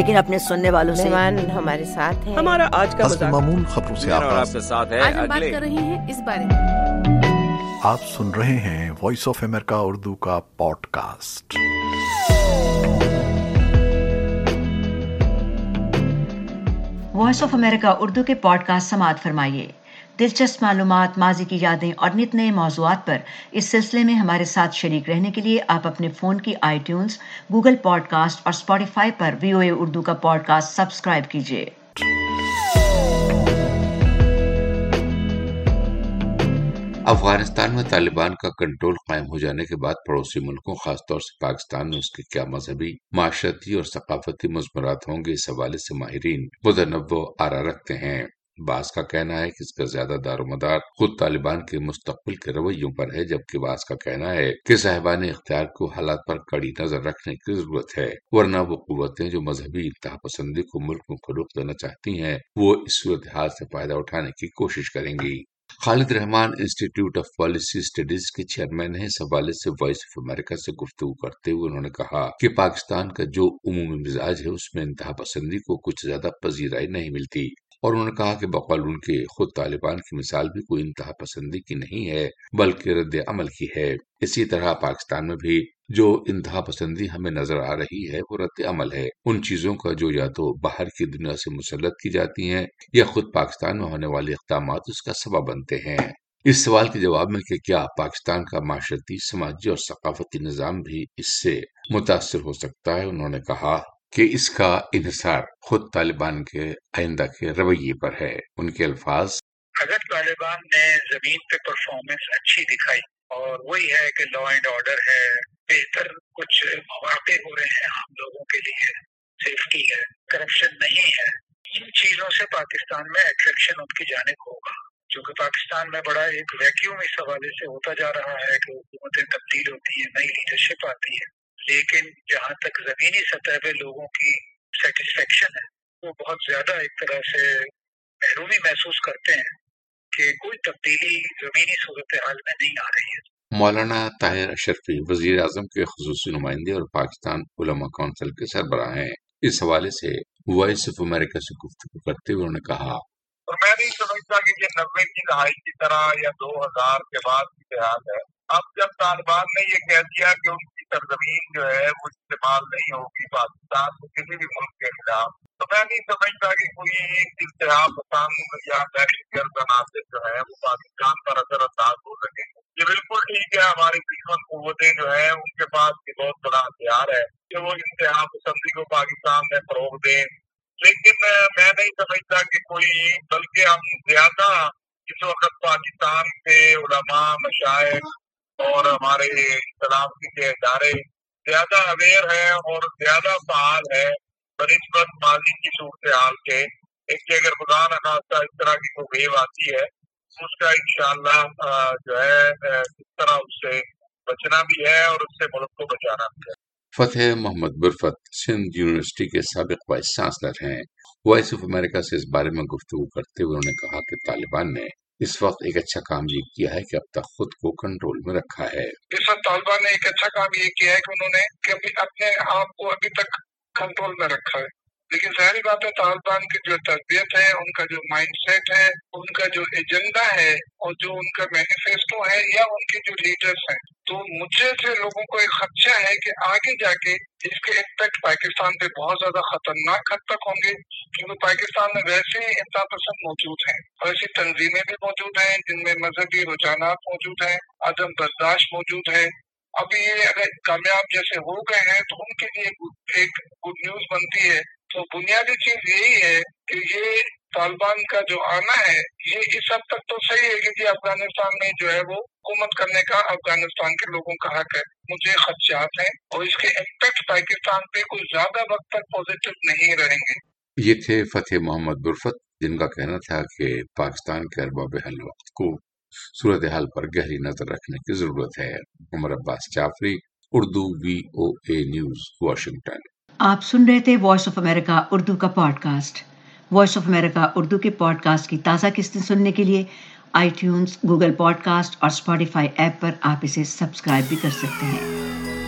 لیکن اپنے سننے والوں سے ہمارے ساتھ ہیں. ہمارا آج کا معمول خبروں سے آپ کے ساتھ ہے. آج بات کر رہے ہیں اس بارے میں. آپ سن رہے ہیں وائس آف امریکہ اردو کا podcast. Voice of America Urdu کے پوڈ کاسٹ سماعت فرمائیے. دلچسپ معلومات, ماضی کی یادیں اور نت نئے موضوعات پر اس سلسلے میں ہمارے ساتھ شریک رہنے کے لیے آپ اپنے فون کی iTunes, Google podcast اور اسپوٹیفائی پر وی او اے اردو کا پوڈ کاسٹ سبسکرائب کیجیے. افغانستان میں طالبان کا کنٹرول قائم ہو جانے کے بعد پڑوسی ملکوں, خاص طور سے پاکستان میں اس کے کیا مذہبی, معاشرتی اور ثقافتی مضمرات ہوں گے, اس حوالے سے ماہرین متنوع آرا رکھتے ہیں. بعض کا کہنا ہے کہ اس کا زیادہ دار و مدار خود طالبان کے مستقبل کے رویوں پر ہے, جبکہ بعض کا کہنا ہے کہ صاحبان اختیار کو حالات پر کڑی نظر رکھنے کی ضرورت ہے, ورنہ وہ قوتیں جو مذہبی انتہا پسندی کو ملک میں فروغ دینا چاہتی ہیں وہ اس صورتحال سے فائدہ اٹھانے کی کوشش کریں گی. خالد رحمان انسٹیٹیوٹ آف پالیسی اسٹڈیز کے چیئرمین ہیں. اس حوالے سے وائس آف امریکہ سے گفتگو کرتے ہوئے انہوں نے کہا کہ پاکستان کا جو عمومی مزاج ہے اس میں انتہا پسندی کو کچھ زیادہ پذیرائی نہیں ملتی, اور انہوں نے کہا کہ بقول ان کے خود طالبان کی مثال بھی کوئی انتہا پسندی کی نہیں ہے بلکہ رد عمل کی ہے. اسی طرح پاکستان میں بھی جو انتہا پسندی ہمیں نظر آ رہی ہے وہ رد عمل ہے ان چیزوں کا جو یا تو باہر کی دنیا سے مسلط کی جاتی ہیں یا خود پاکستان میں ہونے والے اقدامات اس کا سبب بنتے ہیں. اس سوال کے جواب میں کہ کیا پاکستان کا معاشرتی, سماجی اور ثقافتی نظام بھی اس سے متاثر ہو سکتا ہے, انہوں نے کہا کہ اس کا انحصار خود طالبان کے آئندہ کے رویے پر ہے. ان کے الفاظ, اگر طالبان نے زمین پہ پرفارمنس اچھی دکھائی اور وہی ہے کہ لا اینڈ آرڈر ہے, بہتر کچھ مواقع ہو رہے ہیں ہم لوگوں کے لیے, سیفٹی ہے, کرپشن نہیں ہے, ان چیزوں سے پاکستان میں ایکسیپشن ان کی جانب ہوگا. چونکہ پاکستان میں بڑا ایک ویکیوم اس حوالے سے ہوتا جا رہا ہے کہ حکومتیں تبدیل ہوتی ہیں, نئی لیڈرشپ آتی ہے, لیکن جہاں تک زمینی سطح پہ لوگوں کی سیٹسفیکشن ہے وہ بہت زیادہ ایک طرح سے محرومی محسوس کرتے ہیں کہ کوئی تبدیلی زمینی صورتحال میں نہیں آ رہی ہے. مولانا طاہر اشرفی وزیر اعظم کے خصوصی نمائندے اور پاکستان علماء کونسل کے سربراہ ہیں. اس حوالے سے وائس آف امریکہ سے گفتگو کرتے ہوئے انہوں نے کہا, اور میں نہیں سمجھتا کہ یہ 90 کی دہائی کی طرح یا 2000 کے بعد کی حالت ہے. اب جب طالبان نے یہ کہہ دیا کہ ان کی سرزمین جو ہے وہ استعمال نہیں ہوگی پاکستان کو کسی بھی ملک کے خلاف, تو میں نہیں سمجھتا کہ کوئی انتہا پسند یا دہشت گرد عناصر جو ہے وہ پاکستان پر اثر انداز ہو سکے. یہ بالکل ٹھیک ہے, ہماری دشمن قوتیں جو ہیں ان کے پاس یہ بہت بڑا ہتھیار ہے کہ وہ انتہا پسندی کو پاکستان میں فروغ دیں, لیکن میں نہیں سمجھتا کہ کوئی, بلکہ ہم زیادہ اس وقت پاکستان کے علماء, مشائخ اور ہمارے اسلام کے ادارے زیادہ اویئر ہیں اور زیادہ فعال ہے بنسبت ماضی کی صورتحال کے. ایک کہ اگر خدا نخواستہ اس طرح کی کوئی ویو آتی ہے اس کا انشاءاللہ جو ہے اس طرح اس سے بچنا بھی ہے اور اس سے ملک کو بچانا بھی ہے. فتح محمد برفت سندھ یونیورسٹی کے سابق وائس چانسلر ہیں. وائس آف امریکہ سے اس بارے میں گفتگو کرتے ہوئے انہوں نے کہا کہ طالبان نے اس وقت ایک اچھا کام یہ کیا ہے کہ اب تک خود کو کنٹرول میں رکھا ہے. اس وقت طالبان نے ایک اچھا کام یہ کیا ہے کہ انہوں نے اپنے آپ کو ابھی تک کنٹرول میں رکھا ہے, لیکن ظاہری بات ہے طالبان کی جو تربیت ہے, ان کا جو مائنڈ سیٹ ہے, ان کا جو ایجنڈا ہے اور جو ان کا مینیفیسٹو ہے یا ان کے جو لیڈرز ہیں, تو مجھے سے لوگوں کو ایک خدشہ ہے کہ آگے جا کے اس کے امپیکٹ پاکستان پہ بہت زیادہ خطرناک حد تک ہوں گے, کیونکہ پاکستان میں ویسے ہی انتہا پسند موجود ہیں, ایسی تنظیمیں بھی موجود ہیں جن میں مذہبی رجحانات موجود ہیں, عدم برداشت موجود ہے. اب یہ اگر کامیاب جیسے ہو گئے ہیں تو ان کے لیے ایک گڈ نیوز بنتی ہے. تو بنیادی چیز یہی ہے کہ یہ طالبان کا جو آنا ہے یہ اس حد تک تو صحیح ہے کہ افغانستان میں جو ہے وہ حکومت کرنے کا افغانستان کے لوگوں کا حق ہے. مجھے خدشات ہیں اور اس کے امپیکٹ پاکستان پہ کوئی زیادہ وقت تک پازیٹو نہیں رہیں گے. یہ تھے فتح محمد برفت جن کا کہنا تھا کہ پاکستان کے ارباب حل وقت کو صورتحال پر گہری نظر رکھنے کی ضرورت ہے. Umar Abbas Jafri, Urdu V O A news, Washington. آپ سن رہے تھے وائس آف امریکہ اردو کا podcast. Voice of America Urdu کے پوڈ کاسٹ کی تازہ قسطیں سننے کے لیے iTunes, Google podcast اور اسپوٹیفائی ایپ پر آپ اسے سبسکرائب بھی کر سکتے ہیں.